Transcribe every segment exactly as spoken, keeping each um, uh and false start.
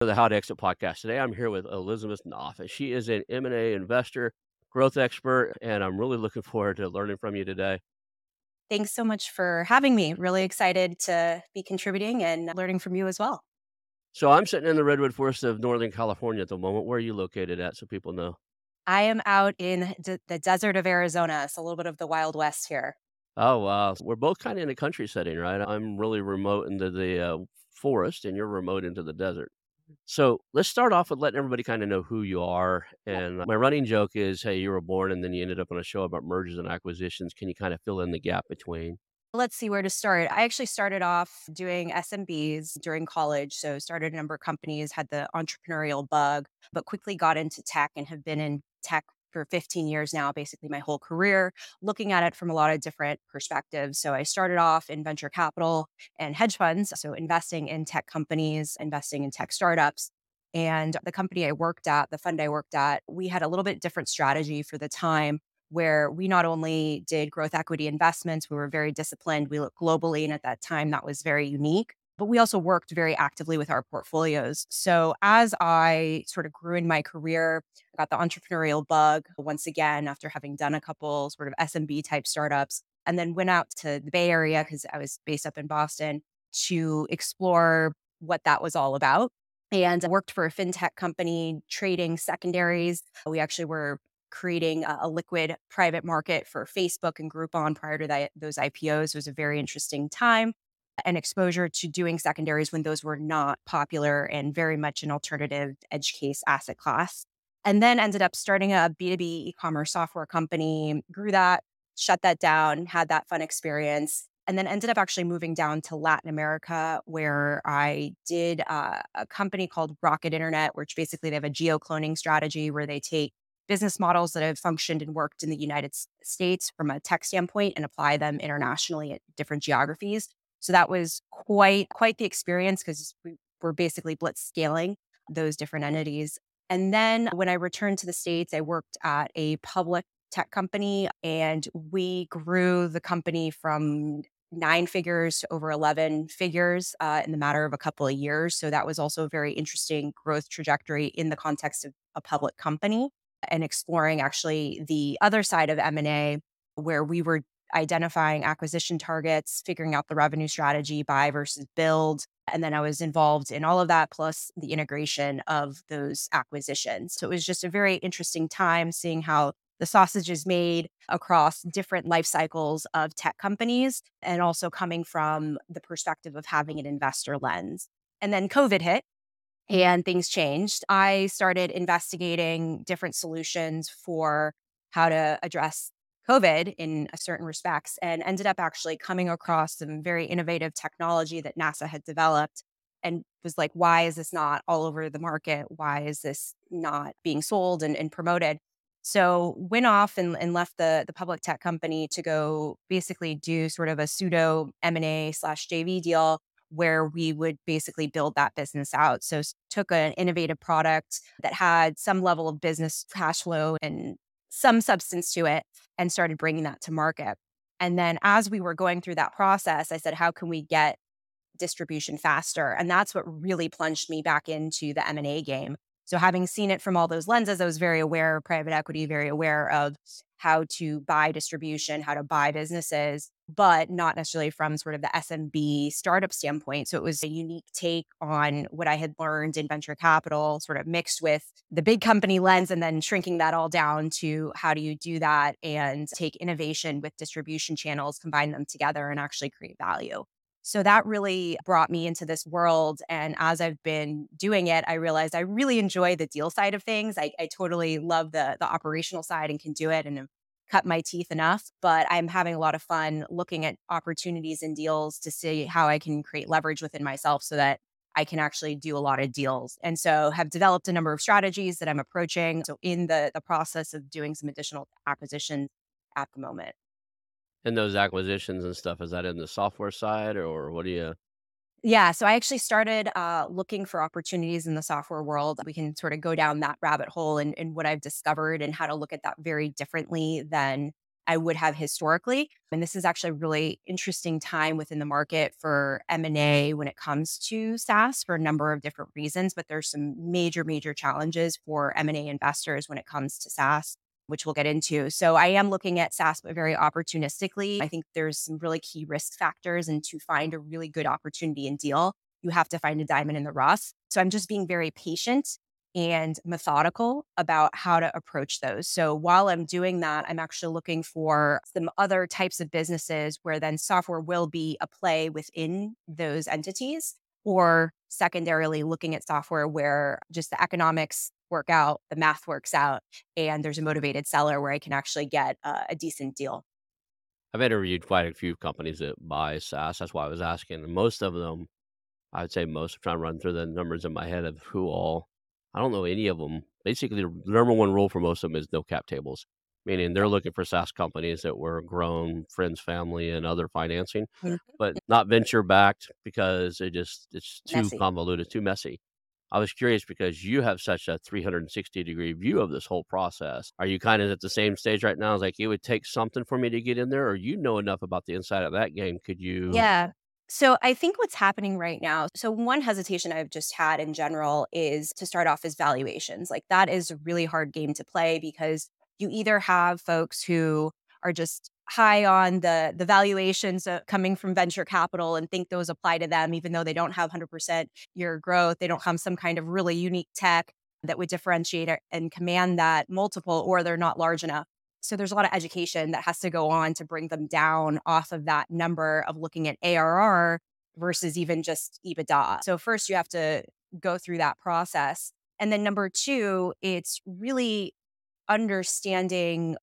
For the How to Exit podcast today, I'm here with Elizabeth Knopf. She is an M and A investor, growth expert, and I'm really looking forward to learning from you today. Thanks so much for having me. Really excited to be contributing and learning from you as well. So I'm sitting in the redwood forest of Northern California at the moment. Where are you located at, so people know? I am out in de- the desert of Arizona. It's a little bit of the Wild West here. Oh, wow. We're both kind of in a country setting, right? I'm really remote into the uh, forest and you're remote into the desert. So let's start off with letting everybody kind of know who you are. And my running joke is, hey, you were born and then you ended up on a show about mergers and acquisitions. Can you kind of fill in the gap between? Let's see where to start. I actually started off doing S M Bs during college. So started a number of companies, had the entrepreneurial bug, but quickly got into tech and have been in tech for fifteen years now, basically my whole career, looking at it from a lot of different perspectives. So I started off in venture capital and hedge funds. So investing in tech companies, investing in tech startups. And the company I worked at, the fund I worked at, we had a little bit different strategy for the time, where we not only did growth equity investments, we were very disciplined. We looked globally. And at that time, that was very unique. But we also worked very actively with our portfolios. So as I sort of grew in my career, I got the entrepreneurial bug once again, after having done a couple sort of S M B type startups, and then went out to the Bay Area because I was based up in Boston to explore what that was all about. And I worked for a fintech company trading secondaries. We actually were creating a liquid private market for Facebook and Groupon prior to that, those I P Os. It was a very interesting time and exposure to doing secondaries when those were not popular and very much an alternative edge case asset class. And then ended up starting a B to B e-commerce software company, grew that, shut that down, had that fun experience, and then ended up actually moving down to Latin America, where I did uh, a company called Rocket Internet, which basically they have a geo-cloning strategy where they take business models that have functioned and worked in the United States from a tech standpoint and apply them internationally at different geographies. So that was quite quite the experience because we were basically blitz scaling those different entities. And then when I returned to the States, I worked at a public tech company and we grew the company from nine figures to over eleven figures uh, in the matter of a couple of years. So that was also a very interesting growth trajectory in the context of a public company. And exploring actually the other side of M and A, where we were identifying acquisition targets, figuring out the revenue strategy, buy versus build. And then I was involved in all of that, plus the integration of those acquisitions. So it was just a very interesting time seeing how the sausage is made across different life cycles of tech companies, and also coming from the perspective of having an investor lens. And then COVID hit. And things changed. I started investigating different solutions for how to address COVID in certain respects, and ended up actually coming across some very innovative technology that NASA had developed and was like, why is this not all over the market? Why is this not being sold and, and promoted? So went off and, and left the, the public tech company to go basically do sort of a pseudo M and A slash J V deal, where we would basically build that business out. So took an innovative product that had some level of business cash flow and some substance to it and started bringing that to market. And then as we were going through that process, I said, how can we get distribution faster? And that's what really plunged me back into the M and A game. So having seen it from all those lenses, I was very aware of private equity, very aware of how to buy distribution, how to buy businesses, but not necessarily from sort of the S M B startup standpoint. So it was a unique take on what I had learned in venture capital, sort of mixed with the big company lens, and then shrinking that all down to how do you do that and take innovation with distribution channels, combine them together and actually create value. So that really brought me into this world. And as I've been doing it, I realized I really enjoy the deal side of things. I, I totally love the, the operational side and can do it and have cut my teeth enough. But I'm having a lot of fun looking at opportunities and deals to see how I can create leverage within myself so that I can actually do a lot of deals. And so have developed a number of strategies that I'm approaching. So in the, the process of doing some additional acquisitions at the moment. And those acquisitions and stuff, is that in the software side or what do you? Yeah, so I actually started uh, looking for opportunities in the software world. We can sort of go down that rabbit hole and, and what I've discovered and how to look at that very differently than I would have historically. And this is actually a really interesting time within the market for M and A when it comes to SaaS for a number of different reasons. But there's some major, major challenges for M and A investors when it comes to SaaS, which we'll get into. So I am looking at SaaS, but very opportunistically. I think there's some really key risk factors, and to find a really good opportunity and deal, you have to find a diamond in the rough. So I'm just being very patient and methodical about how to approach those. So while I'm doing that, I'm actually looking for some other types of businesses where then software will be a play within those entities, or secondarily looking at software where just the economics work out, the math works out, and there's a motivated seller where I can actually get a, a decent deal. I've interviewed quite a few companies that buy SaaS. That's why I was asking. Most of them, I would say most, I'm trying to run through the numbers in my head of who all, I don't know any of them. Basically, the number one rule for most of them is no cap tables, meaning they're looking for SaaS companies that were grown, friends, family, and other financing, but not venture backed because it just it's too messy. convoluted, too messy. I was curious because you have such a three sixty degree view of this whole process. Are you kind of at the same stage right now? It's like, it would take something for me to get in there, or you know enough about the inside of that game. Could you? Yeah. So I think what's happening right now, so one hesitation I've just had in general is to start off as valuations. Like that is a really hard game to play because you either have folks who are just high on the the valuations uh, coming from venture capital and think those apply to them, even though they don't have one hundred percent year growth. They don't have some kind of really unique tech that would differentiate and command that multiple, or they're not large enough. So there's a lot of education that has to go on to bring them down off of that number of looking at A R R versus even just EBITDA. So first you have to go through that process. And then number two, it's really understanding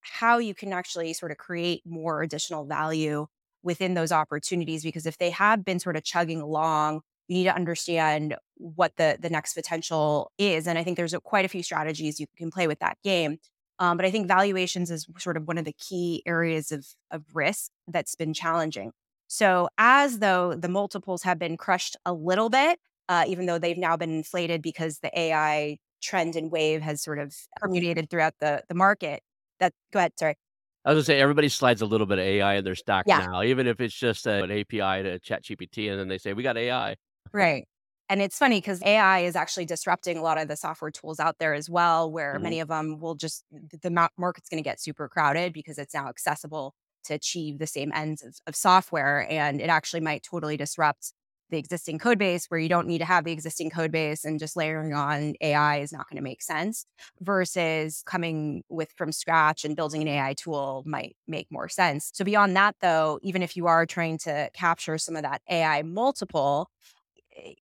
how you can actually sort of create more additional value within those opportunities, because if they have been sort of chugging along, you need to understand what the, the next potential is. And I think there's a, quite a few strategies you can play with that game. Um, but I think valuations is sort of one of the key areas of, of risk that's been challenging. So as though the multiples have been crushed a little bit, uh, even though they've now been inflated because the A I trend and wave has sort of permeated throughout the, the market. That, go ahead, sorry. I was going to say, everybody slides a little bit of A I in their stock yeah. now, even if it's just a, an A P I to ChatGPT, and then they say, we got A I. Right. And it's funny because A I is actually disrupting a lot of the software tools out there as well, where mm-hmm. many of them will just, the market's going to get super crowded because it's now accessible to achieve the same ends of, of software. And it actually might totally disrupt the existing code base, where you don't need to have the existing code base, and just layering on A I is not going to make sense, versus coming with from scratch and building an A I tool might make more sense. So beyond that, though, even if you are trying to capture some of that A I multiple,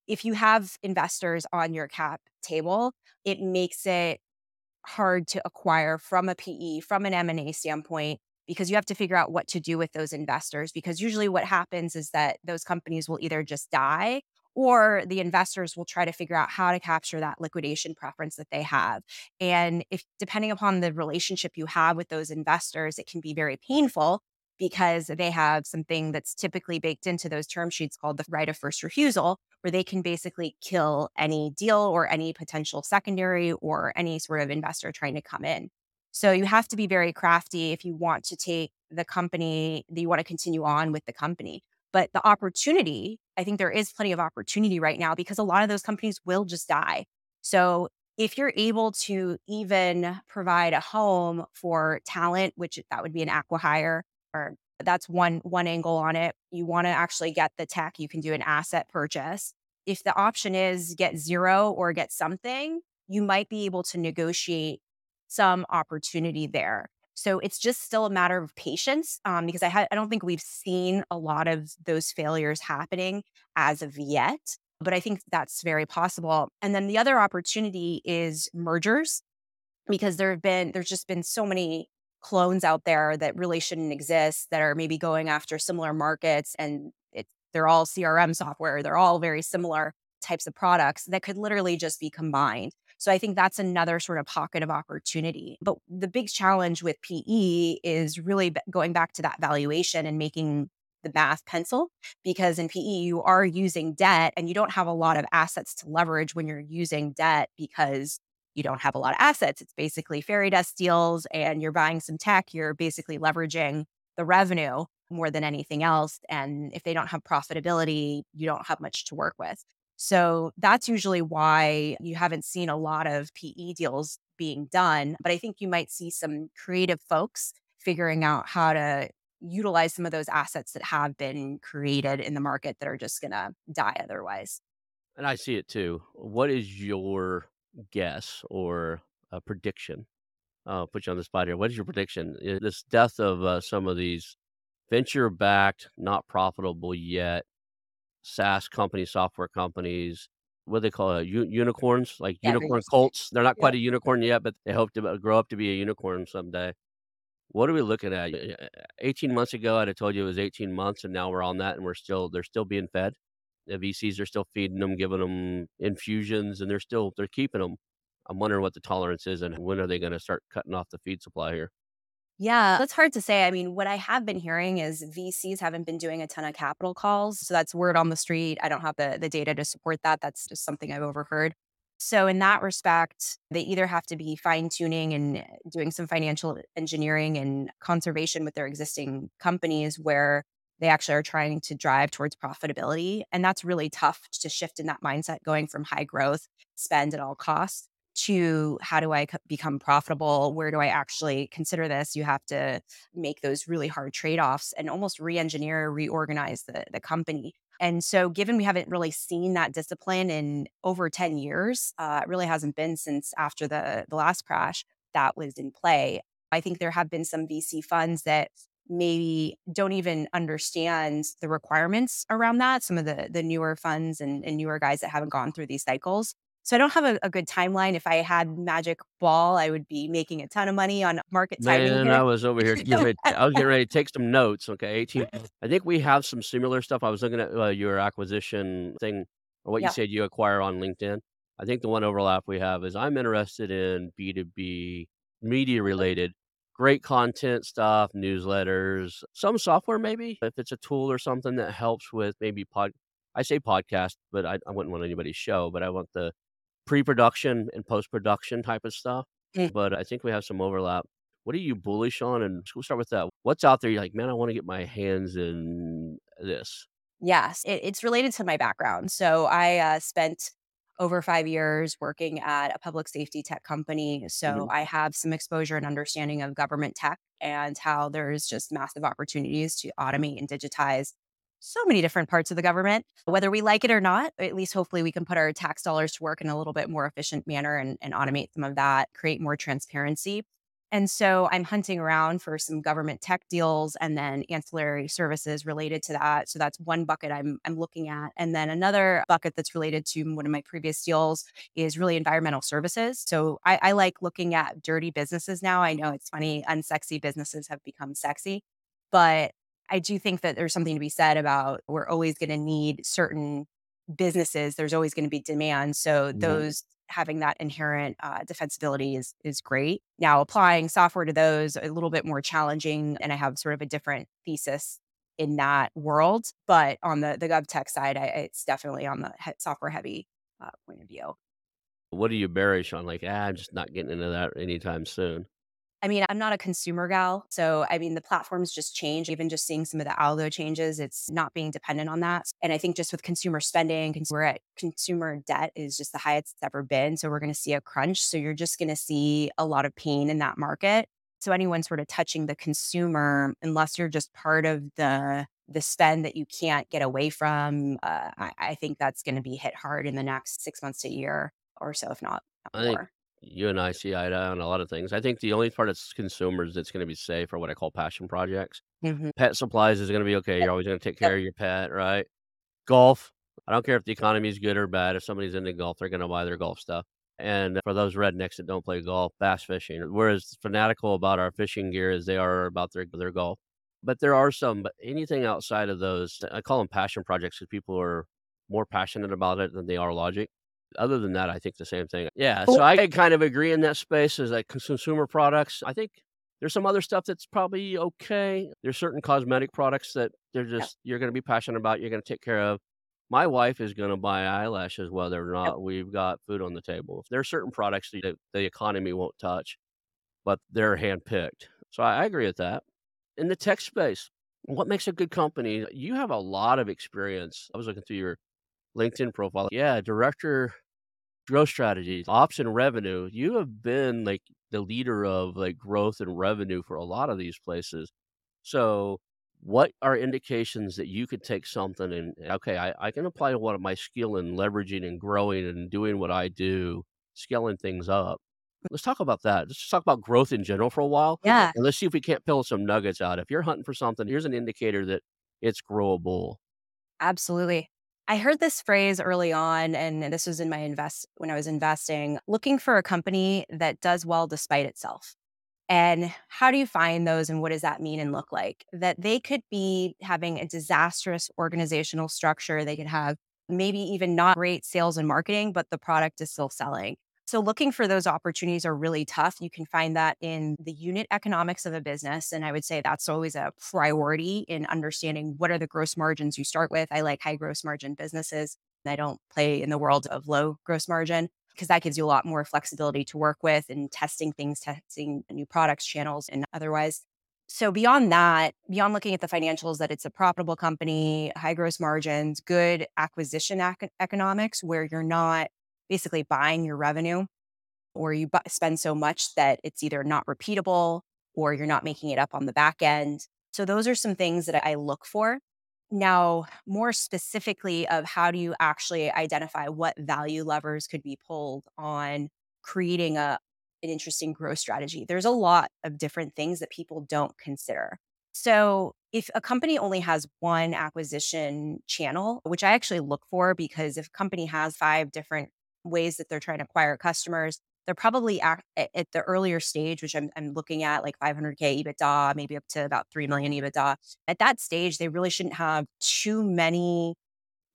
if you have investors on your cap table, it makes it hard to acquire from a P E, from an M and A standpoint, because you have to figure out what to do with those investors. Because usually what happens is that those companies will either just die, or the investors will try to figure out how to capture that liquidation preference that they have. And if depending upon the relationship you have with those investors, it can be very painful because they have something that's typically baked into those term sheets called the right of first refusal, where they can basically kill any deal or any potential secondary or any sort of investor trying to come in. So you have to be very crafty if you want to take the company, that you want to continue on with the company. But the opportunity, I think there is plenty of opportunity right now because a lot of those companies will just die. So if you're able to even provide a home for talent, which that would be an acqui-hire, or that's one, one angle on it. You want to actually get the tech, you can do an asset purchase. If the option is get zero or get something, you might be able to negotiate some opportunity there. So it's just still a matter of patience um, because I, ha- I don't think we've seen a lot of those failures happening as of yet, but I think that's very possible. And then the other opportunity is mergers, because there have been, there's just been so many clones out there that really shouldn't exist that are maybe going after similar markets, and it's, they're all C R M software. They're all very similar types of products that could literally just be combined. So I think that's another sort of pocket of opportunity. But the big challenge with P E is really going back to that valuation and making the math pencil, because in P E, you are using debt and you don't have a lot of assets to leverage when you're using debt because you don't have a lot of assets. It's basically fairy dust deals and you're buying some tech, you're basically leveraging the revenue more than anything else. And if they don't have profitability, you don't have much to work with. So that's usually why you haven't seen a lot of P E deals being done. But I think you might see some creative folks figuring out how to utilize some of those assets that have been created in the market that are just going to die otherwise. And I see it too. What is your guess or a prediction? I'll put you on the spot here. What is your prediction? Is this death of uh, some of these venture-backed, not profitable yet, SaaS companies, software companies, what do they call it? U- unicorns, like yeah, unicorn cults. They're not yeah. quite a unicorn yet, but they hope to grow up to be a unicorn someday. What are we looking at? eighteen months ago, I'd have told you it was eighteen months, and now we're on that, and we're still they're still being fed. The V Cs are still feeding them, giving them infusions, and they're still they're keeping them. I'm wondering what the tolerance is, and when are they going to start cutting off the feed supply here? Yeah, that's hard to say. I mean, what I have been hearing is V Cs haven't been doing a ton of capital calls. So that's word on the street. I don't have the, the data to support that. That's just something I've overheard. So in that respect, they either have to be fine-tuning and doing some financial engineering and conservation with their existing companies where they actually are trying to drive towards profitability. And that's really tough to shift in that mindset, going from high growth, spend at all costs, to how do I become profitable? Where do I actually consider this? You have to make those really hard trade-offs and almost re-engineer, reorganize the, the company. And so given we haven't really seen that discipline in over ten years, uh, it really hasn't been since after the, the last crash that was in play. I think there have been some V C funds that maybe don't even understand the requirements around that, some of the, the newer funds and, and newer guys that haven't gone through these cycles. So I don't have a, a good timeline. If I had magic ball, I would be making a ton of money on market timing. Man, I was over here. Ready, I was getting ready to take some notes. Okay, eighteen. I think we have some similar stuff. I was looking at uh, your acquisition thing, or what yeah. you said you acquire on LinkedIn. I think the one overlap we have is I'm interested in B two B media related, great content stuff, newsletters, some software maybe. If it's a tool or something that helps with maybe pod, I say podcast, but I, I wouldn't want anybody's show, but I want the pre-production and post-production type of stuff, mm. but I think we have some overlap. What are you bullish on? And we'll start with that. What's out there? You're like, man, I want to get my hands in this. Yes, it, it's related to my background. So I uh, spent over five years working at a public safety tech company. So mm-hmm. I have some exposure and understanding of government tech and how there's just massive opportunities to automate and digitize so many different parts of the government, whether we like it or not. At least hopefully we can put our tax dollars to work in a little bit more efficient manner and, and automate some of that, create more transparency. And so I'm hunting around for some government tech deals and then ancillary services related to that. So that's one bucket I'm I'm looking at. And then another bucket that's related to one of my previous deals is really environmental services. So I, I like looking at dirty businesses now. I know it's funny, unsexy businesses have become sexy, but I do think that there's something to be said about we're always going to need certain businesses. There's always going to be demand. So mm-hmm. those having that inherent uh, defensibility is is great. Now, applying software to those a little bit more challenging. And I have sort of a different thesis in that world. But on the, the GovTech side, I, it's definitely on the he- software heavy uh, point of view. What are you bearish on? Like, ah, I'm just not getting into that anytime soon. I mean, I'm not a consumer gal. So, I mean, the platforms just change. Even just seeing some of the algo changes, it's not being dependent on that. And I think just with consumer spending, we're at consumer debt is just the highest it's ever been. So we're going to see a crunch. So you're just going to see a lot of pain in that market. So anyone sort of touching the consumer, unless you're just part of the the spend that you can't get away from, uh, I, I think that's going to be hit hard in the next six months to a year or so, if not more. I think you and I see eye to eye on a lot of things. I think the only part of consumers that's going to be safe are what I call passion projects. Mm-hmm. Pet supplies is going to be okay. You're always going to take care of your pet, right? Golf. I don't care if the economy is good or bad. If somebody's into golf, they're going to buy their golf stuff. And for those rednecks that don't play golf, bass fishing. We're as fanatical about our fishing gear as they are about their their golf. But there are some, but anything outside of those, I call them passion projects because people are more passionate about it than they are logic. Other than that, I think the same thing. Yeah, so I kind of agree in that space is like consumer products. I think there's some other stuff that's probably okay. There's certain cosmetic products that they're just, you're going to be passionate about, you're going to take care of. My wife is going to buy eyelashes whether or not we've got food on the table. There are certain products that the economy won't touch, but they're handpicked. So I agree with that. In the tech space, what makes a good company? You have a lot of experience. I was looking through your LinkedIn profile. Yeah, director, growth strategies, ops and revenue. You have been like the leader of like growth and revenue for a lot of these places. So what are indications that you could take something and, okay, I, I can apply one of my skill in leveraging and growing and doing what I do, scaling things up. Let's talk about that. Let's just talk about growth in general for a while. Yeah. And let's see if we can't pull some nuggets out. If you're hunting for something, here's an indicator that it's growable. Absolutely. I heard this phrase early on, and this was in my invest when I was investing, looking for a company that does well despite itself. And how do you find those and what does that mean and look like? That they could be having a disastrous organizational structure. They could have maybe even not great sales and marketing, but the product is still selling. So looking for those opportunities are really tough. You can find that in the unit economics of a business. And I would say that's always a priority in understanding what are the gross margins you start with. I like high gross margin businesses. I don't play in the world of low gross margin because that gives you a lot more flexibility to work with and testing things, testing new products, channels, and otherwise. So beyond that, beyond looking at the financials, that it's a profitable company, high gross margins, good acquisition ac- economics where you're not basically buying your revenue or you bu- spend so much that it's either not repeatable or you're not making it up on the back end. So those are some things that I look for. Now, more specifically of how do you actually identify what value levers could be pulled on creating a, an interesting growth strategy? There's a lot of different things that people don't consider. So if a company only has one acquisition channel, which I actually look for because if a company has five different ways that they're trying to acquire customers, they're probably at, at the earlier stage, which I'm, I'm looking at like five hundred K EBITDA, maybe up to about three million EBITDA. At that stage, they really shouldn't have too many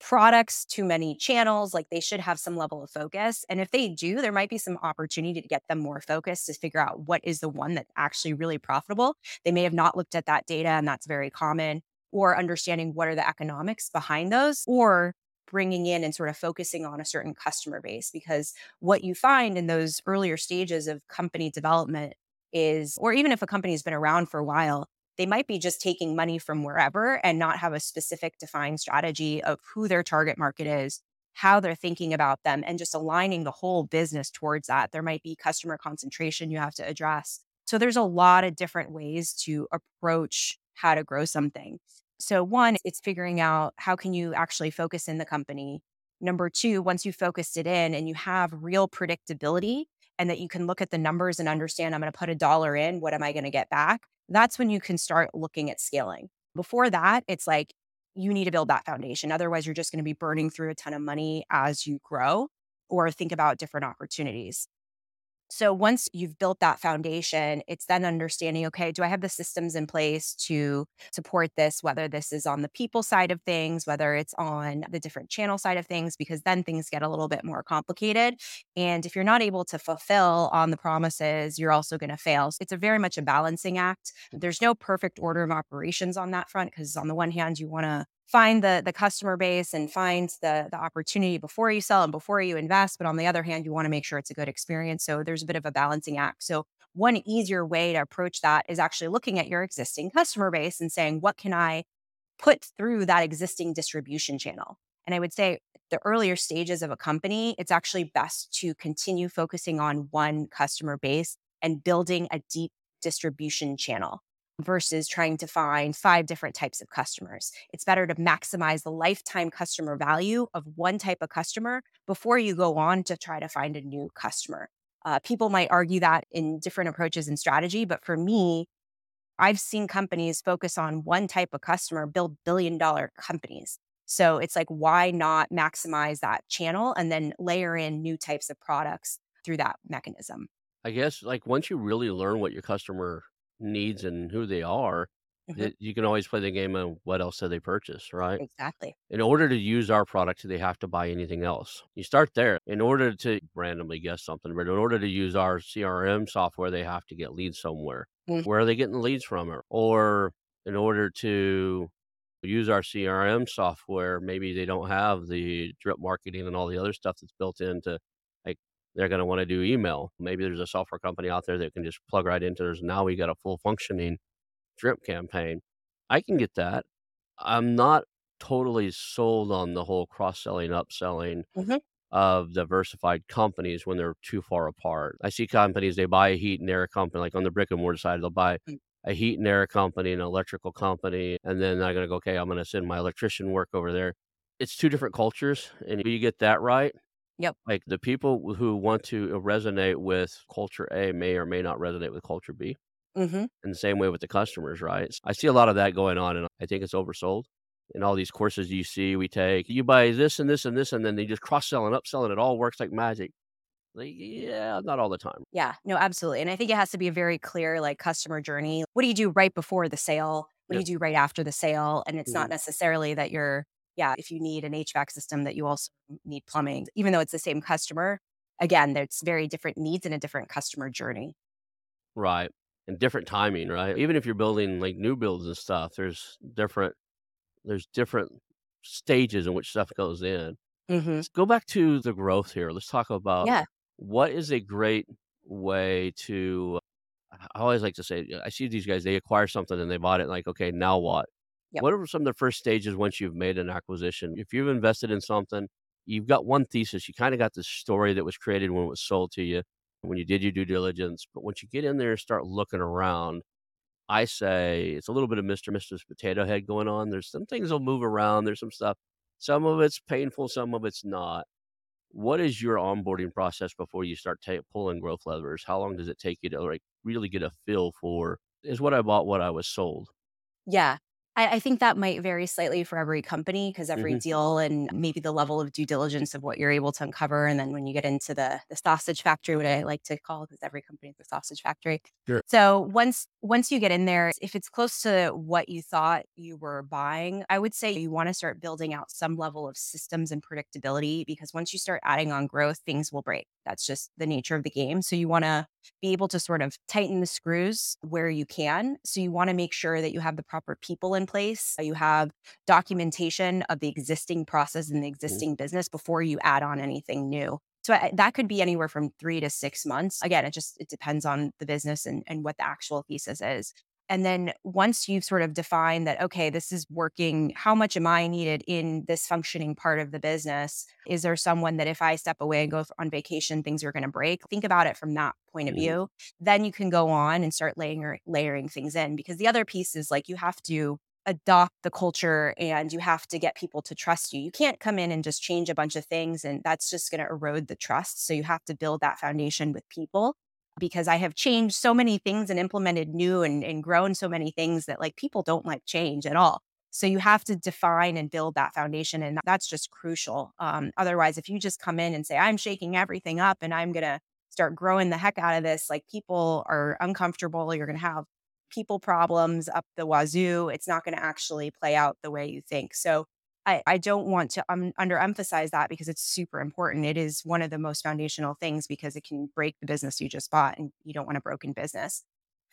products, too many channels. Like they should have some level of focus. And if they do, there might be some opportunity to get them more focused to figure out what is the one that's actually really profitable. They may have not looked at that data, and that's very common, or understanding what are the economics behind those, or bringing in and sort of focusing on a certain customer base. Because what you find in those earlier stages of company development is, or even if a company has been around for a while, they might be just taking money from wherever and not have a specific defined strategy of who their target market is, how they're thinking about them, and just aligning the whole business towards that. There might be customer concentration you have to address. So there's a lot of different ways to approach how to grow something. So one, it's figuring out how can you actually focus in the company. Number two, once you focused it in and you have real predictability and that you can look at the numbers and understand I'm going to put a dollar in, what am I going to get back? That's when you can start looking at scaling. Before that, it's like you need to build that foundation. Otherwise, you're just going to be burning through a ton of money as you grow or think about different opportunities. So once you've built that foundation, it's then understanding, okay, do I have the systems in place to support this, whether this is on the people side of things, whether it's on the different channel side of things, because then things get a little bit more complicated. And if you're not able to fulfill on the promises, you're also going to fail. So it's a very much a balancing act. There's no perfect order of operations on that front, because on the one hand, you want to find the the customer base and find the the opportunity before you sell and before you invest. But on the other hand, you want to make sure it's a good experience. So there's a bit of a balancing act. So one easier way to approach that is actually looking at your existing customer base and saying, what can I put through that existing distribution channel? And I would say the earlier stages of a company, it's actually best to continue focusing on one customer base and building a deep distribution channel versus trying to find five different types of customers. It's better to maximize the lifetime customer value of one type of customer before you go on to try to find a new customer. Uh, people might argue that in different approaches and strategy, but for me, I've seen companies focus on one type of customer build billion dollar companies. So it's like, why not maximize that channel and then layer in new types of products through that mechanism? I guess like once you really learn what your customer needs and who they are, mm-hmm. it, you can always play the game of what else do they purchase, right? Exactly. In order to use our product, do they have to buy anything else? You start there. In order to randomly guess something, but in order to use our C R M software, they have to get leads somewhere. Mm-hmm. Where are they getting leads from? Or in order to use our C R M software, maybe they don't have the drip marketing and all the other stuff that's built into, like, they're going to want to do email. Maybe there's a software company out there that can just plug right into theirs. Now we got a full functioning drip campaign. I can get that. I'm not totally sold on the whole cross-selling, upselling mm-hmm. of diversified companies when they're too far apart. I see companies, they buy a heat and air company, like on the brick and mortar side, they'll buy mm-hmm. a heat and air company, an electrical company, and then they're going to go, okay, I'm going to send my electrician work over there. It's two different cultures. And if you get that right, yep. like the people who want to resonate with culture A may or may not resonate with culture B. Mm-hmm. And the same way with the customers, right? I see a lot of that going on, and I think it's oversold. In all these courses you see, we take, you buy this and this and this, and then they just cross-sell and upsell, and it all works like magic. Like, yeah, not all the time. Yeah, no, absolutely. And I think it has to be a very clear, like, customer journey. What do you do right before the sale? What yeah. do you do right after the sale? And it's mm-hmm. not necessarily that you're, yeah, if you need an H V A C system, that you also need plumbing, even though it's the same customer. Again, there's very different needs and a different customer journey. Right. And different timing, right? Even if you're building like new builds and stuff, there's different, there's different stages in which stuff goes in. Mm-hmm. Let's go back to the growth here. Let's talk about yeah. what is a great way to, I always like to say, I see these guys, they acquire something and they bought it, like, okay, now what? Yep. What are some of the first stages once you've made an acquisition? If you've invested in something, you've got one thesis, you kind of got this story that was created when it was sold to you, when you did your due diligence. But once you get in there and start looking around, I say it's a little bit of Mister and Missus Potato Head going on. There's some things that'll move around. There's some stuff. Some of it's painful. Some of it's not. What is your onboarding process before you start t- pulling growth levers? How long does it take you to like really get a feel for, is what I bought what I was sold? Yeah. I, I think that might vary slightly for every company, because every mm-hmm. deal and maybe the level of due diligence of what you're able to uncover. And then when you get into the the sausage factory, what I like to call, because every company is a sausage factory. Sure. So once once you get in there, if it's close to what you thought you were buying, I would say you want to start building out some level of systems and predictability, because once you start adding on growth, things will break. That's just the nature of the game. So you want to be able to sort of tighten the screws where you can. So you want to make sure that you have the proper people in place. You have documentation of the existing process and the existing business before you add on anything new. So I, that could be anywhere from three to six months. Again, it just it depends on the business and, and what the actual thesis is. And then once you've sort of defined that, okay, this is working, how much am I needed in this functioning part of the business? Is there someone that if I step away and go on vacation, things are going to break? Think about it from that point of view. Then you can go on and start layering, layering things in, because the other piece is like, you have to adopt the culture and you have to get people to trust you. You can't come in and just change a bunch of things, and that's just going to erode the trust. So you have to build that foundation with people. Because I have changed so many things and implemented new and, and grown so many things that like people don't like change at all. So you have to define and build that foundation. And that's just crucial. Um, otherwise, if you just come in and say, I'm shaking everything up and I'm going to start growing the heck out of this, like people are uncomfortable. You're going to have people problems up the wazoo. It's not going to actually play out the way you think. So I, I don't want to um, underemphasize that, because it's super important. It is one of the most foundational things, because it can break the business you just bought, and you don't want a broken business.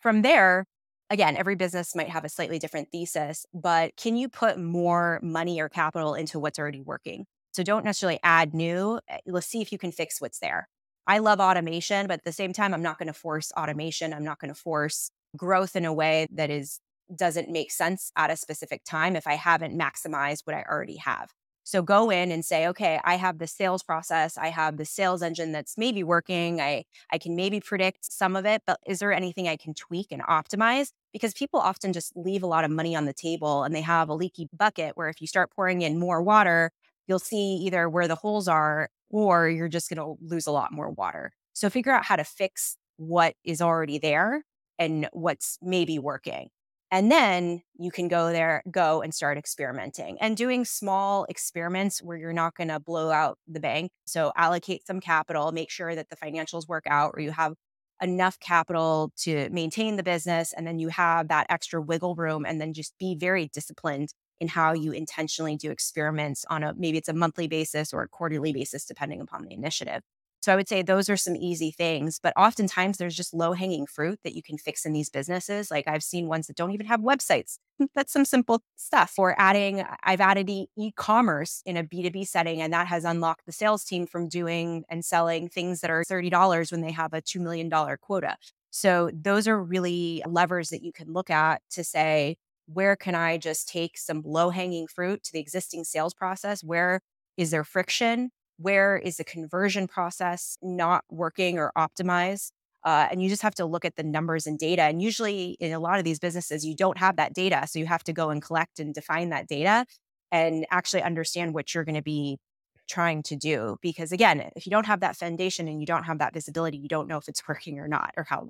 From there, again, every business might have a slightly different thesis, but can you put more money or capital into what's already working? So don't necessarily add new. Let's see if you can fix what's there. I love automation, but at the same time, I'm not going to force automation. I'm not going to force growth in a way that is doesn't make sense at a specific time if I haven't maximized what I already have. So go in and say, okay, I have the sales process. I have the sales engine that's maybe working. I, I can maybe predict some of it, but is there anything I can tweak and optimize? Because people often just leave a lot of money on the table and they have a leaky bucket where if you start pouring in more water, you'll see either where the holes are or you're just going to lose a lot more water. So figure out how to fix what is already there and what's maybe working. And then you can go there, go and start experimenting and doing small experiments where you're not going to blow out the bank. So allocate some capital, make sure that the financials work out or you have enough capital to maintain the business. And then you have that extra wiggle room and then just be very disciplined in how you intentionally do experiments on a, maybe it's a monthly basis or a quarterly basis, depending upon the initiative. So I would say those are some easy things, but oftentimes there's just low hanging fruit that you can fix in these businesses. Like I've seen ones that don't even have websites. That's some simple stuff. Or adding, I've added e-commerce in a B two B setting, and that has unlocked the sales team from doing and selling things that are thirty dollars when they have a two million dollars quota. So those are really levers that you can look at to say, where can I just take some low hanging fruit to the existing sales process? Where is there friction? Where is the conversion process not working or optimized? Uh, and you just have to look at the numbers and data. And usually in a lot of these businesses, you don't have that data. So you have to go and collect and define that data and actually understand what you're going to be trying to do. Because again, if you don't have that foundation and you don't have that visibility, you don't know if it's working or not or how long.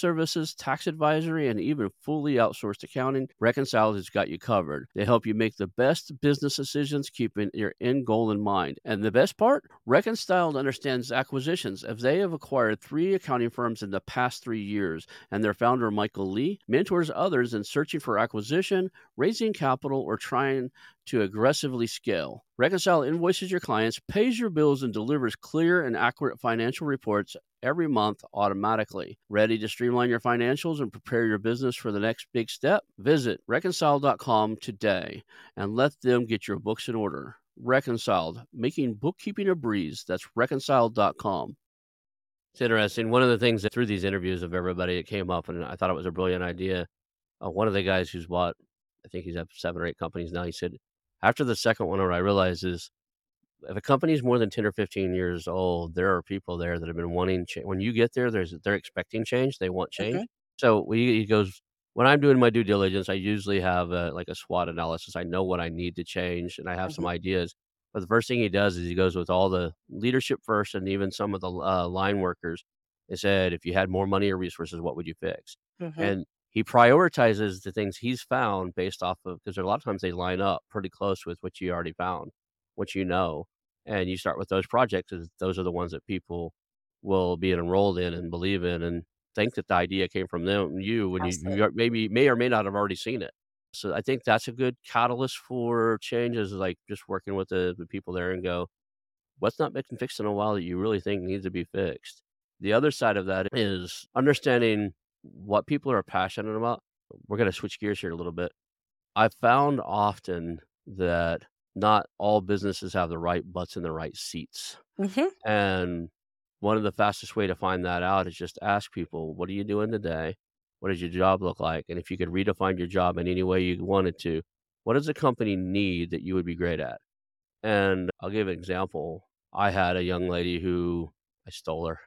services, tax advisory, and even fully outsourced accounting, Reconciled has got you covered. They help you make the best business decisions, keeping your end goal in mind. And the best part? Reconciled understands acquisitions, as they have acquired three accounting firms in the past three years, and their founder, Michael Lee, mentors others in searching for acquisition, raising capital, or trying to aggressively scale. Reconciled invoices your clients, pays your bills, and delivers clear and accurate financial reports every month automatically. Ready to streamline your financials and prepare your business for the next big step? Visit Reconciled dot com today and let them get your books in order. Reconciled, making bookkeeping a breeze. That's Reconciled dot com. It's interesting. One of the things that through these interviews of everybody, it came up, and I thought it was a brilliant idea. Uh, one of the guys who's bought, I think he's up seven or eight companies now, he said, after the second one, what I realized is if a company is more than ten or fifteen years old, there are people there that have been wanting change. When you get there, there's they're expecting change. They want change. Okay. So we, he goes, when I'm doing my due diligence, I usually have a, like a SWOT analysis. I know what I need to change and I have mm-hmm. some ideas. But the first thing he does is he goes with all the leadership first and even some of the uh, line workers and said, if you had more money or resources, what would you fix? Mm-hmm. And he prioritizes the things he's found based off of, because a lot of times they line up pretty close with what you already found, what you know, and you start with those projects. Those are the ones that people will be enrolled in and believe in and think that the idea came from them, you, when you, you maybe may or may not have already seen it. So I think that's a good catalyst for changes, like just working with the, the people there and go, what's not been fixed in a while that you really think needs to be fixed? The other side of that is understanding what people are passionate about. We're going to switch gears here a little bit. I've found often that not all businesses have the right butts in the right seats. Mm-hmm. And one of the fastest way to find that out is just ask people, what are you doing today? What does your job look like? And if you could redefine your job in any way you wanted to, what does the company need that you would be great at? And I'll give an example. I had a young lady who I stole her.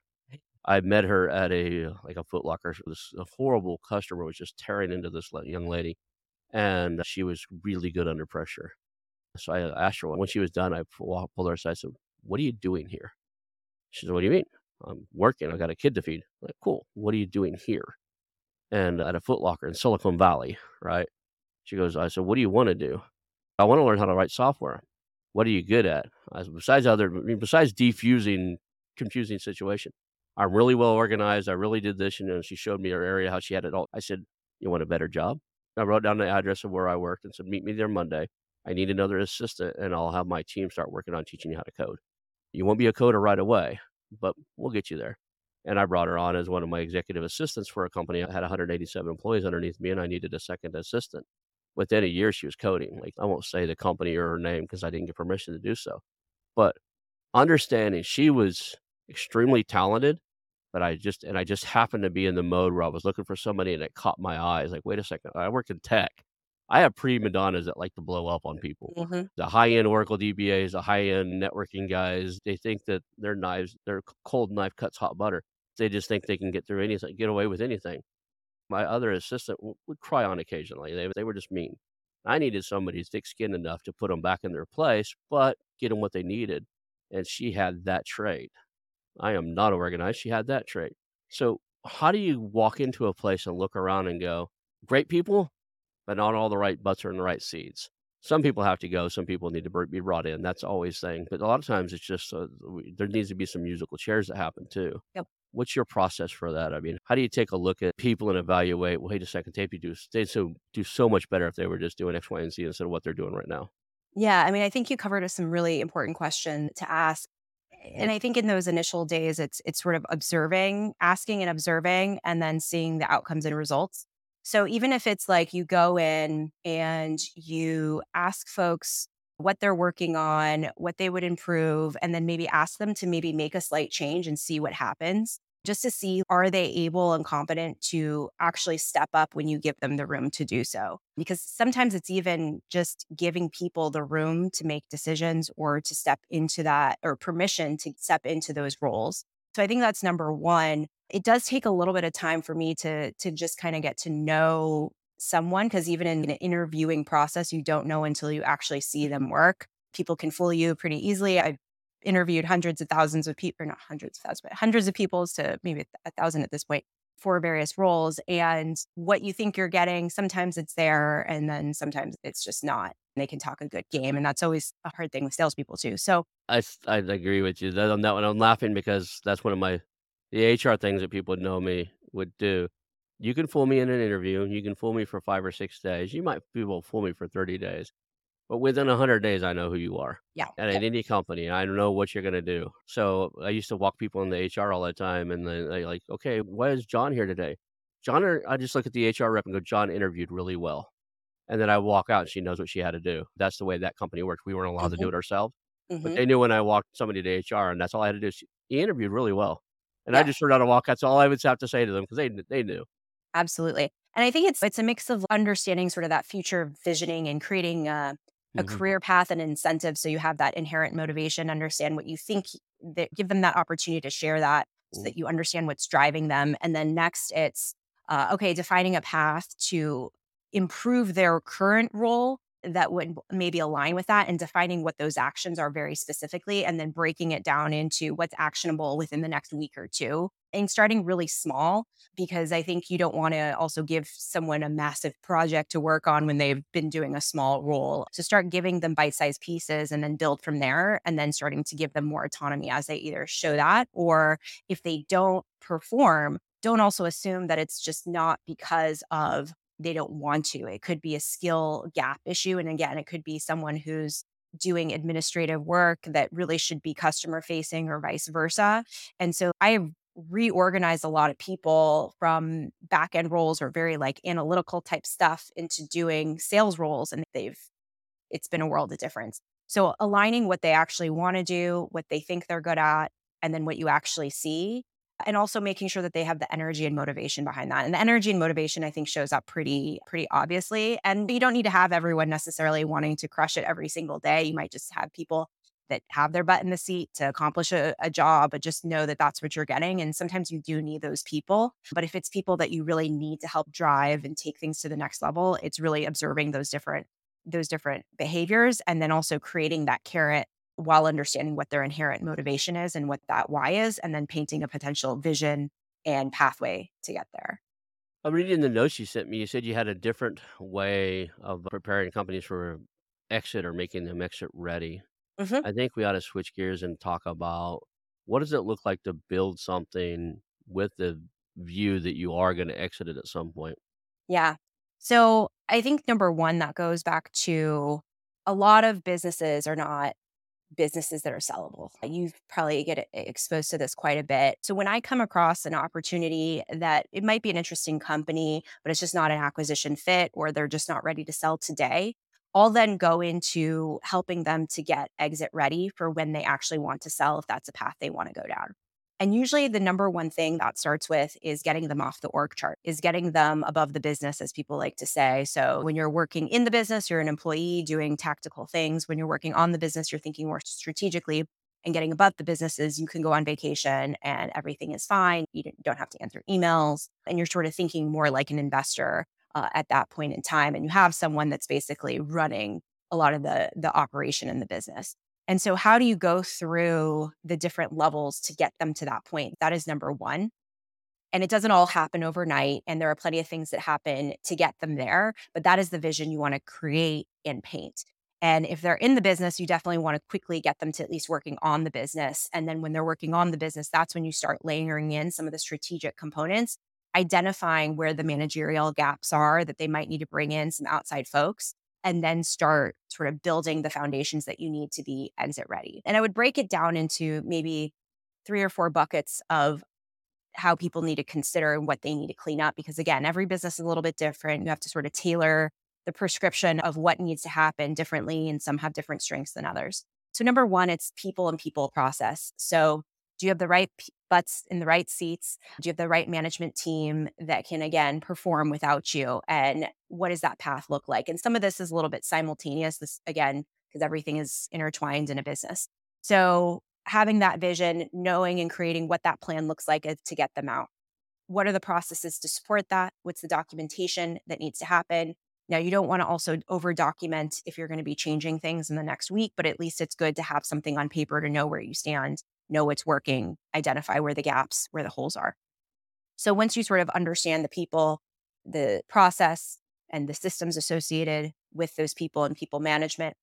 I met her at a like a Foot Locker. This a horrible customer was just tearing into this young lady, and she was really good under pressure. So I asked her when she was done. I pulled her aside. I said, "What are you doing here?" She said, "What do you mean? I'm working. I got a kid to feed." I'm like, cool. What are you doing here? and at a Foot Locker in Silicon Valley, right? She goes, I said, what do you want to do? I want to learn how to write software. What are you good at? I said, besides other, I mean, besides defusing confusing situation, I'm really well organized. I really did this. And you know, she showed me her area, how she had it all. I said, you want a better job? I wrote down the address of where I worked and said, meet me there Monday. I need another assistant and I'll have my team start working on teaching you how to code. You won't be a coder right away, but we'll get you there. And I brought her on as one of my executive assistants for a company. I had one hundred eighty-seven employees underneath me and I needed a second assistant. Within a year, she was coding. Like, I won't say the company or her name because I didn't get permission to do so. But understanding she was extremely talented, but I just, and I just happened to be in the mode where I was looking for somebody and it caught my eyes. Like, wait a second, I work in tech. I have prima donnas that like to blow up on people. Mm-hmm. The high-end Oracle D B As, the high-end networking guys, they think that their knives, their cold knife cuts hot butter. They just think they can get through anything, get away with anything. My other assistant would cry on occasionally. They, they were just mean. I needed somebody thick-skinned enough to put them back in their place, but get them what they needed. And she had that trait. I am not organized. She had that trait. So how do you walk into a place and look around and go, great people, but not all the right butts are in the right seats? Some people have to go. Some people need to be brought in. That's always the thing. But a lot of times it's just, uh, we, there needs to be some musical chairs that happen too. Yep. What's your process for that? I mean, how do you take a look at people and evaluate, well, wait a second, they'd do, they'd so, do so much better if they were just doing X, Y, and Z instead of what they're doing right now? Yeah. I mean, I think you covered some really important question to ask. And I think in those initial days, it's it's sort of observing, asking and observing, and then seeing the outcomes and results. So even if it's like you go in and you ask folks what they're working on, what they would improve, and then maybe ask them to maybe make a slight change and see what happens, just to see, are they able and competent to actually step up when you give them the room to do so? Because sometimes it's even just giving people the room to make decisions or to step into that, or permission to step into those roles. So I think that's number one. It does take a little bit of time for me to, to just kind of get to know someone, because even in an interviewing process, you don't know until you actually see them work. People can fool you pretty easily. I've interviewed hundreds of thousands of people, or not hundreds of thousands, but hundreds of people to maybe a thousand at this point for various roles. And what you think you're getting, sometimes it's there and then sometimes it's just not. They can talk a good game. And that's always a hard thing with salespeople too. So I, I agree with you on that one. I'm laughing because that's one of my, the H R things that people know me would do. You can fool me in an interview. You can fool me for five or six days. You might be able to fool me for thirty days. But within one hundred days, I know who you are. Yeah. And in any company, I know what you're going to do. So I used to walk people in the H R all the time. And they're like, okay, why is John here today? John, or, I just look at the H R rep and go, John interviewed really well. And then I walk out and she knows what she had to do. That's the way that company worked. We weren't allowed mm-hmm. to do it ourselves. Mm-hmm. But they knew when I walked somebody to H R and that's all I had to do. She, he interviewed really well. And yeah. I just learned how to walk out. That's all I would have to say to them because they they knew. Absolutely. And I think it's it's a mix of understanding sort of that future visioning and creating a, a mm-hmm. career path and incentive. So you have that inherent motivation, understand what you think, that, give them that opportunity to share that so that you understand what's driving them. And then next, it's, uh, okay, defining a path to improve their current role that would maybe align with that and defining what those actions are very specifically and then breaking it down into what's actionable within the next week or two and starting really small, because I think you don't want to also give someone a massive project to work on when they've been doing a small role. So start giving them bite-sized pieces and then build from there and then starting to give them more autonomy as they either show that, or if they don't perform, don't also assume that it's just not because of they don't want to. It could be a skill gap issue. And again, it could be someone who's doing administrative work that really should be customer facing or vice versa. And so I reorganized a lot of people from back end roles or very like analytical type stuff into doing sales roles. And they've, it's been a world of difference. So aligning what they actually want to do, what they think they're good at, and then what you actually see. And also making sure that they have the energy and motivation behind that. And the energy and motivation, I think, shows up pretty, pretty obviously. And you don't need to have everyone necessarily wanting to crush it every single day. You might just have people that have their butt in the seat to accomplish a, a job, but just know that that's what you're getting. And sometimes you do need those people. But if it's people that you really need to help drive and take things to the next level, it's really observing those different, those different behaviors and then also creating that carrot while understanding what their inherent motivation is and what that why is, and then painting a potential vision and pathway to get there. I'm reading the notes you sent me. You said you had a different way of preparing companies for exit or making them exit ready. hmm I think we ought to switch gears and talk about what does it look like to build something with the view that you are going to exit it at some point. Yeah. So I think number one, that goes back to a lot of businesses are not businesses that are sellable. You probably get exposed to this quite a bit. So when I come across an opportunity that it might be an interesting company, but it's just not an acquisition fit, or they're just not ready to sell today, I'll then go into helping them to get exit ready for when they actually want to sell, if that's a path they want to go down. And usually the number one thing that starts with is getting them off the org chart, is getting them above the business, as people like to say. So when you're working in the business, you're an employee doing tactical things. When you're working on the business, you're thinking more strategically, and getting above the business is you can go on vacation and everything is fine. You don't don't have to answer emails, and you're sort of thinking more like an investor uh, at that point in time. And you have someone that's basically running a lot of the, the operation in the business. And so how do you go through the different levels to get them to that point? That is number one. And it doesn't all happen overnight. And there are plenty of things that happen to get them there, but that is the vision you want to create and paint. And if they're in the business, you definitely want to quickly get them to at least working on the business. And then when they're working on the business, that's when you start layering in some of the strategic components, identifying where the managerial gaps are that they might need to bring in some outside folks, and then start sort of building the foundations that you need to be exit ready. And I would break it down into maybe three or four buckets of how people need to consider and what they need to clean up. Because again, every business is a little bit different. You have to sort of tailor the prescription of what needs to happen differently, and some have different strengths than others. So number one, it's people and people process. So do you have the right p- butts in the right seats? Do you have the right management team that can, again, perform without you? And what does that path look like? And some of this is a little bit simultaneous, this again, because everything is intertwined in a business. So having that vision, knowing and creating what that plan looks like is to get them out. What are the processes to support that? What's the documentation that needs to happen? Now, you don't want to also over-document if you're going to be changing things in the next week, but at least it's good to have something on paper to know where you stand, know what's working, identify where the gaps, where the holes are. So once you sort of understand the people, the process, and the systems associated with those people and people management,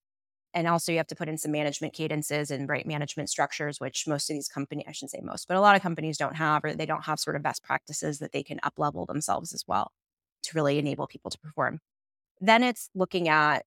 and also you have to put in some management cadences and right management structures, which most of these companies, I shouldn't say most, but a lot of companies don't have, or they don't have sort of best practices that they can up-level themselves as well to really enable people to perform. Then it's looking at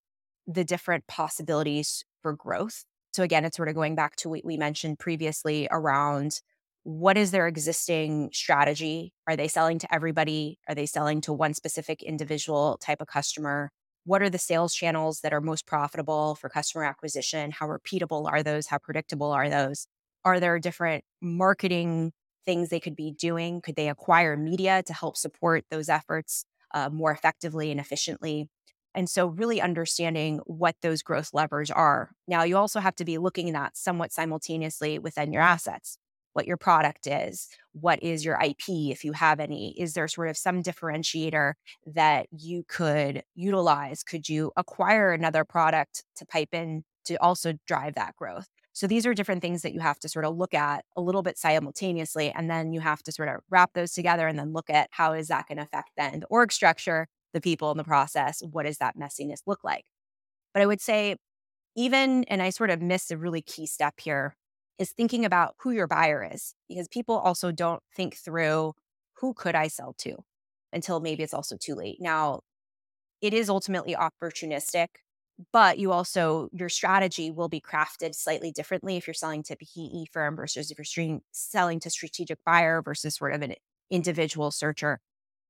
the different possibilities for growth. So again, it's sort of going back to what we mentioned previously around what is their existing strategy? Are they selling to everybody? Are they selling to one specific individual type of customer? What are the sales channels that are most profitable for customer acquisition? How repeatable are those? How predictable are those? Are there different marketing things they could be doing? Could they acquire media to help support those efforts uh, more effectively and efficiently? And so really understanding what those growth levers are. Now, you also have to be looking at that somewhat simultaneously within your assets, what your product is, what is your I P, if you have any. Is there sort of some differentiator that you could utilize? Could you acquire another product to pipe in to also drive that growth? So these are different things that you have to sort of look at a little bit simultaneously. And then you have to sort of wrap those together and then look at how is that going to affect then the org structure, the people in the process, what does that messiness look like? But I would say even, and I sort of missed a really key step here, is thinking about who your buyer is, because people also don't think through who could I sell to until maybe it's also too late. Now, it is ultimately opportunistic, but you also, your strategy will be crafted slightly differently if you're selling to a P E firm versus if you're stream, selling to strategic buyer versus sort of an individual searcher.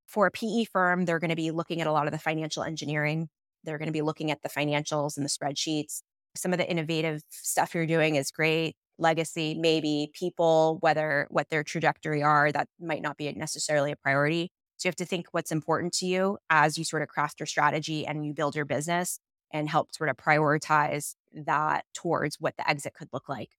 For a P E firm, they're going to be looking at a lot of the financial engineering. They're going to be looking at the financials and the spreadsheets. Some of the innovative stuff you're doing is great. Legacy, maybe people, whether what their trajectory are, that might not be necessarily a priority. So you have to think what's important to you as you sort of craft your strategy and you build your business, and help sort of prioritize that towards what the exit could look like.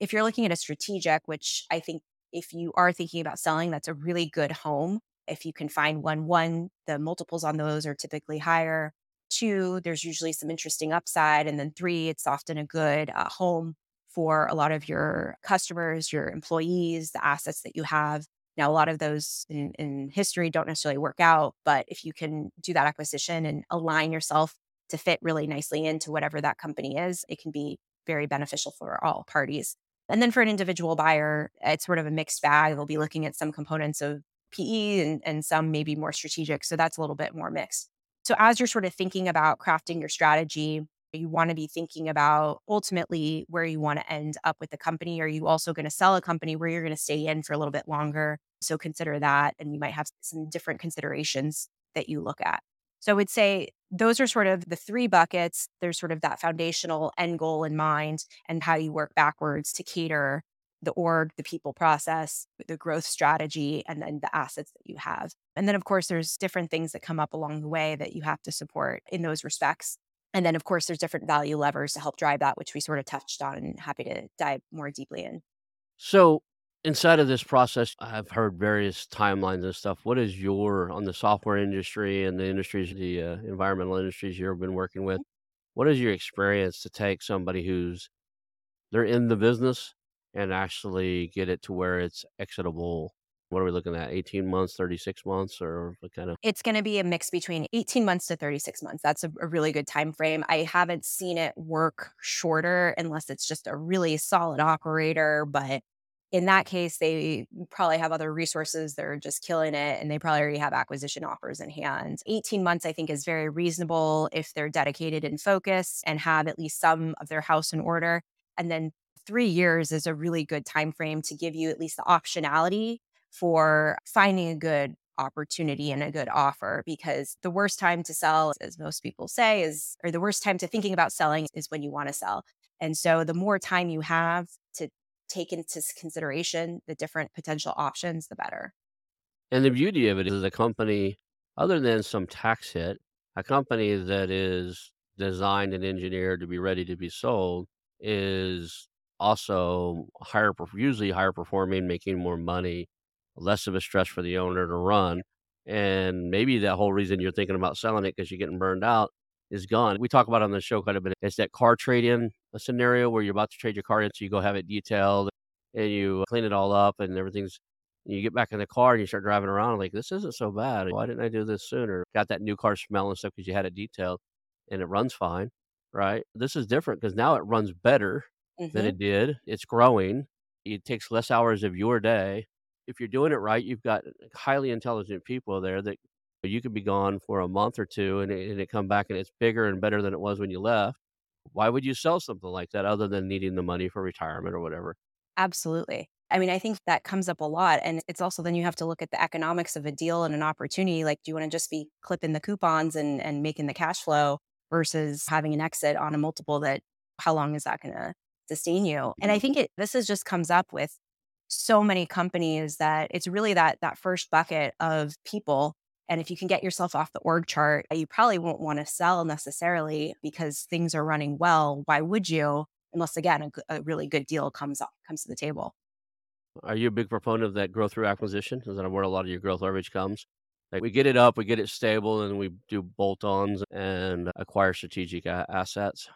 If you're looking at a strategic, which I think if you are thinking about selling, that's a really good home. If you can find one, one, the multiples on those are typically higher. Two, there's usually some interesting upside. And then three, it's often a good uh, home for a lot of your customers, your employees, the assets that you have. Now, a lot of those in, in history don't necessarily work out, but if you can do that acquisition and align yourself to fit really nicely into whatever that company is, it can be very beneficial for all parties. And then for an individual buyer, it's sort of a mixed bag. They'll be looking at some components of P E and, and some maybe more strategic. So that's a little bit more mixed. So as you're sort of thinking about crafting your strategy, you want to be thinking about ultimately where you want to end up with the company. Are you also going to sell a company where you're going to stay in for a little bit longer? So consider that. And you might have some different considerations that you look at. So I would say those are sort of the three buckets. There's sort of that foundational end goal in mind and how you work backwards to cater the org, the people process, the growth strategy, and then the assets that you have. And then, of course, there's different things that come up along the way that you have to support in those respects. And then, of course, there's different value levers to help drive that, which we sort of touched on and happy to dive more deeply in. So inside of this process, I've heard various timelines and stuff. What is your, on the software industry and the industries, the uh, environmental industries you've been working with, what is your experience to take somebody who's, they're in the business and actually get it to where it's exitable? What are we looking at? eighteen months, thirty-six months, or what kind of? It's going to be a mix between eighteen months to thirty-six months. That's a, a really good time frame. I haven't seen it work shorter unless it's just a really solid operator. But in that case, they probably have other resources. They're just killing it, and they probably already have acquisition offers in hand. eighteen months, I think, is very reasonable if they're dedicated and focused and have at least some of their house in order. And then three years is a really good time frame to give you at least the optionality for finding a good opportunity and a good offer, because the worst time to sell, as most people say, is, or the worst time to thinking about selling is when you want to sell. And so the more time you have to take into consideration the different potential options, the better. And the beauty of it is a company, other than some tax hit, a company that is designed and engineered to be ready to be sold is also higher, usually higher performing, making more money, less of a stress for the owner to run. And maybe that whole reason you're thinking about selling it because you're getting burned out is gone. We talk about it on the show quite a bit. It's that car trade-in scenario where you're about to trade your car in, so you go have it detailed and you clean it all up and everything's, you get back in the car and you start driving around like, this isn't so bad. Why didn't I do this sooner? Got that new car smell and stuff because you had it detailed and it runs fine, right? This is different because now it runs better mm-hmm. than it did. It's growing. It takes less hours of your day. If you're doing it right, you've got highly intelligent people there that you could be gone for a month or two and it, and it come back and it's bigger and better than it was when you left. Why would you sell something like that other than needing the money for retirement or whatever? Absolutely. I mean, I think that comes up a lot. And it's also then you have to look at the economics of a deal and an opportunity. Like, do you want to just be clipping the coupons and, and making the cash flow versus having an exit on a multiple that, how long is that going to sustain you? And I think it this is just comes up with so many companies that it's really that that first bucket of people. And if you can get yourself off the org chart, you probably won't want to sell necessarily because things are running well. Why would you? Unless, again, a, a really good deal comes up, comes to the table. Are you a big proponent of that growth through acquisition? Is that where a lot of your growth leverage comes? Like, we get it up, we get it stable, and we do bolt-ons and acquire strategic a- assets.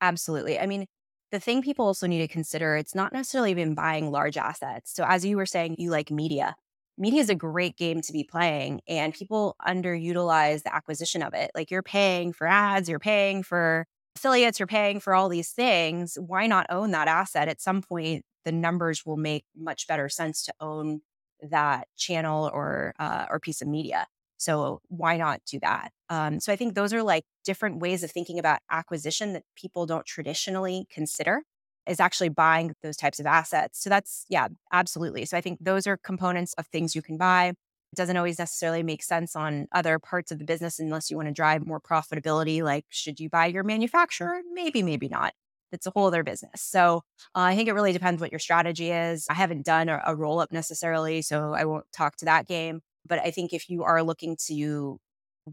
Absolutely. I mean, the thing people also need to consider, it's not necessarily been buying large assets. So as you were saying, you like media. Media is a great game to be playing, and people underutilize the acquisition of it. Like, you're paying for ads, you're paying for affiliates, you're paying for all these things. Why not own that asset? At some point, the numbers will make much better sense to own that channel or uh, or piece of media. So why not do that? Um, so I think those are like different ways of thinking about acquisition that people don't traditionally consider, is actually buying those types of assets. So that's, yeah, absolutely. So I think those are components of things you can buy. It doesn't always necessarily make sense on other parts of the business unless you want to drive more profitability. Like, should you buy your manufacturer? Maybe, maybe not. That's a whole other business. So uh, I think it really depends what your strategy is. I haven't done a, a roll-up necessarily, so I won't talk to that game. But I think if you are looking to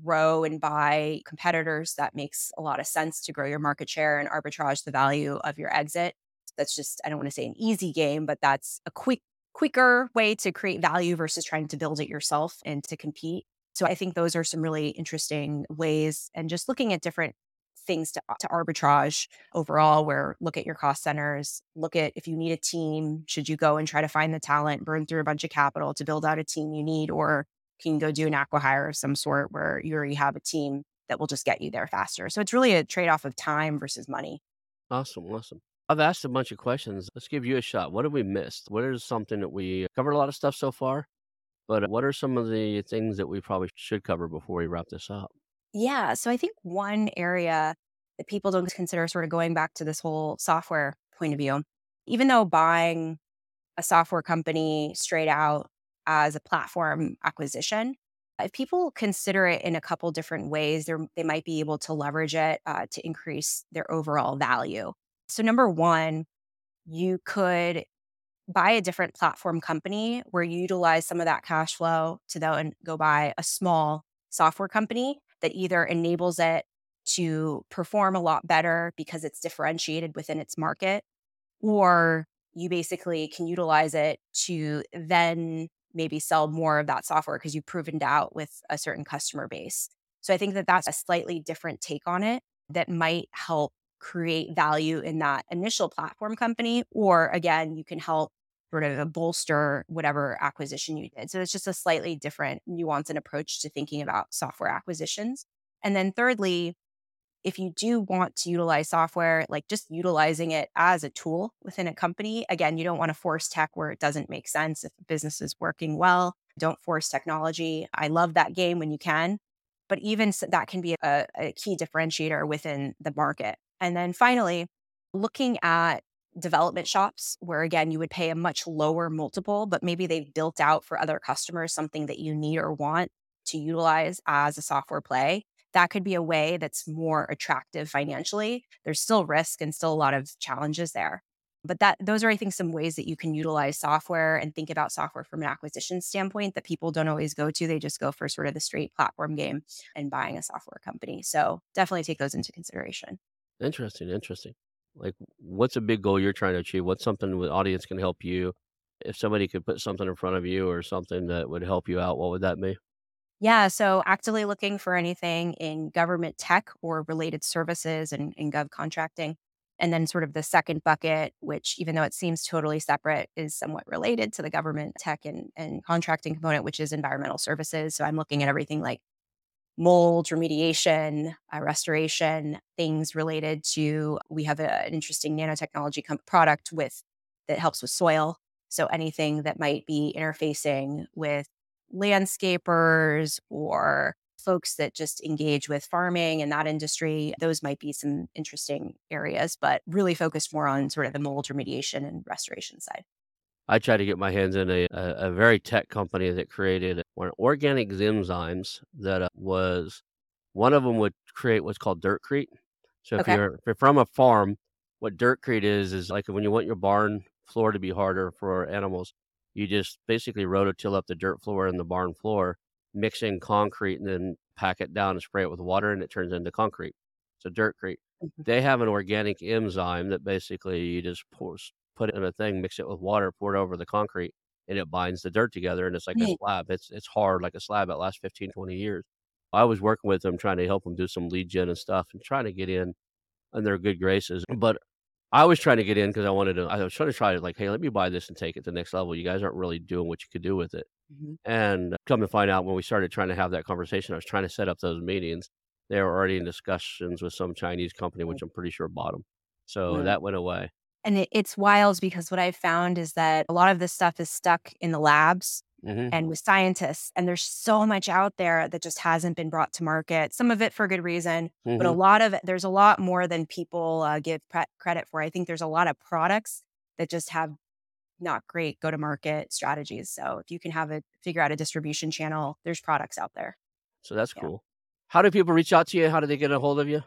grow and buy competitors, that makes a lot of sense to grow your market share and arbitrage the value of your exit. That's just, I don't want to say an easy game, but that's a quick, quicker way to create value versus trying to build it yourself and to compete. So I think those are some really interesting ways, and just looking at different things to, to arbitrage overall, where look at your cost centers, look at if you need a team, should you go and try to find the talent, burn through a bunch of capital to build out a team you need, or can you go do an acqui-hire of some sort where you already have a team that will just get you there faster. So it's really a trade-off of time versus money. Awesome, awesome. I've asked a bunch of questions. Let's give you a shot. What have we missed? What is something that we covered a lot of stuff so far, but what are some of the things that we probably should cover before we wrap this up? Yeah. So I think one area that people don't consider, sort of going back to this whole software point of view, even though buying a software company straight out as a platform acquisition, if people consider it in a couple different ways, they might be able to leverage it uh, to increase their overall value. So number one, you could buy a different platform company where you utilize some of that cash flow to then go buy a small software company that either enables it to perform a lot better because it's differentiated within its market, or you basically can utilize it to then maybe sell more of that software because you've proven it out with a certain customer base. So I think that that's a slightly different take on it that might help create value in that initial platform company. Or again, you can help sort of bolster whatever acquisition you did. So it's just a slightly different nuance and approach to thinking about software acquisitions. And then thirdly, if you do want to utilize software, like just utilizing it as a tool within a company. Again, you don't want to force tech where it doesn't make sense. If the business is working well, don't force technology. I love that game when you can, but even so, that can be a, a key differentiator within the market. And then finally, looking at development shops where, again, you would pay a much lower multiple, but maybe they've built out for other customers something that you need or want to utilize as a software play. That could be a way that's more attractive financially. There's still risk and still a lot of challenges there. But that those are, I think, some ways that you can utilize software and think about software from an acquisition standpoint that people don't always go to. They just go for sort of the straight platform game and buying a software company. So definitely take those into consideration. Interesting, interesting. Like, what's a big goal you're trying to achieve? What's something the audience can help you? If somebody could put something in front of you or something that would help you out, what would that be? Yeah, so actively looking for anything in government tech or related services and in gov contracting. And then sort of the second bucket, which even though it seems totally separate, is somewhat related to the government tech and, and contracting component, which is environmental services. So I'm looking at everything like mold, remediation, uh, restoration, things related to, we have a, an interesting nanotechnology com- product with that helps with soil. So anything that might be interfacing with landscapers or folks that just engage with farming and that industry, those might be some interesting areas, but really focused more on sort of the mold remediation and restoration side. I tried to get my hands in a, a, a very tech company that created one organic enzymes that was, one of them would create what's called dirtcrete. So if, okay. you're, if you're from a farm, what dirtcrete is, is like when you want your barn floor to be harder for animals, you just basically rototill up the dirt floor and the barn floor, mix in concrete, and then pack it down and spray it with water, and it turns into concrete. So dirtcrete. Mm-hmm. They have an organic enzyme that basically you just pour, put it in a thing, mix it with water, pour it over the concrete, and it binds the dirt together, and it's like right. a slab. It's it's hard like a slab. It lasts fifteen, twenty years. I was working with them, trying to help them do some lead gen and stuff, and trying to get in on their good graces. But I was trying to get in because I wanted to, I was trying to try to like, hey, let me buy this and take it to the next level. You guys aren't really doing what you could do with it. Mm-hmm. And come to find out when we started trying to have that conversation, I was trying to set up those meetings. They were already in discussions with some Chinese company, which I'm pretty sure bought them. So right. that went away. And it, it's wild because what I've found is that a lot of this stuff is stuck in the labs mm-hmm. and with scientists. And there's so much out there that just hasn't been brought to market. Some of it for good reason, mm-hmm. but a lot of it, there's a lot more than people uh, give pre- credit for. I think there's a lot of products that just have not great go-to-market strategies. So if you can have a figure out a distribution channel, there's products out there. So that's yeah. cool. How do people reach out to you? How do they get a hold of you?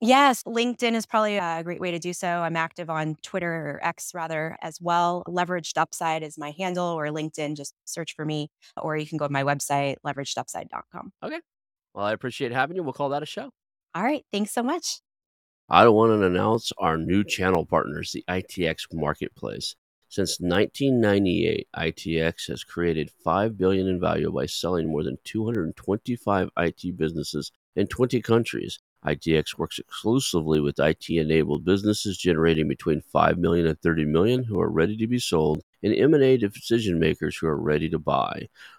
Yes, LinkedIn is probably a great way to do so. I'm active on Twitter or X rather as well. Leveraged Upside is my handle, or LinkedIn, just search for me. Or you can go to my website, leveraged upside dot com. Okay. Well, I appreciate having you. We'll call that a show. All right. Thanks so much. I want to announce our new channel partners, the I T X Marketplace. Since nineteen ninety-eight, I T X has created five billion dollars in value by selling more than two hundred twenty-five I T businesses in twenty countries I T X works exclusively with I T-enabled businesses generating between five million dollars and thirty million dollars who are ready to be sold, and M and A decision makers who are ready to buy.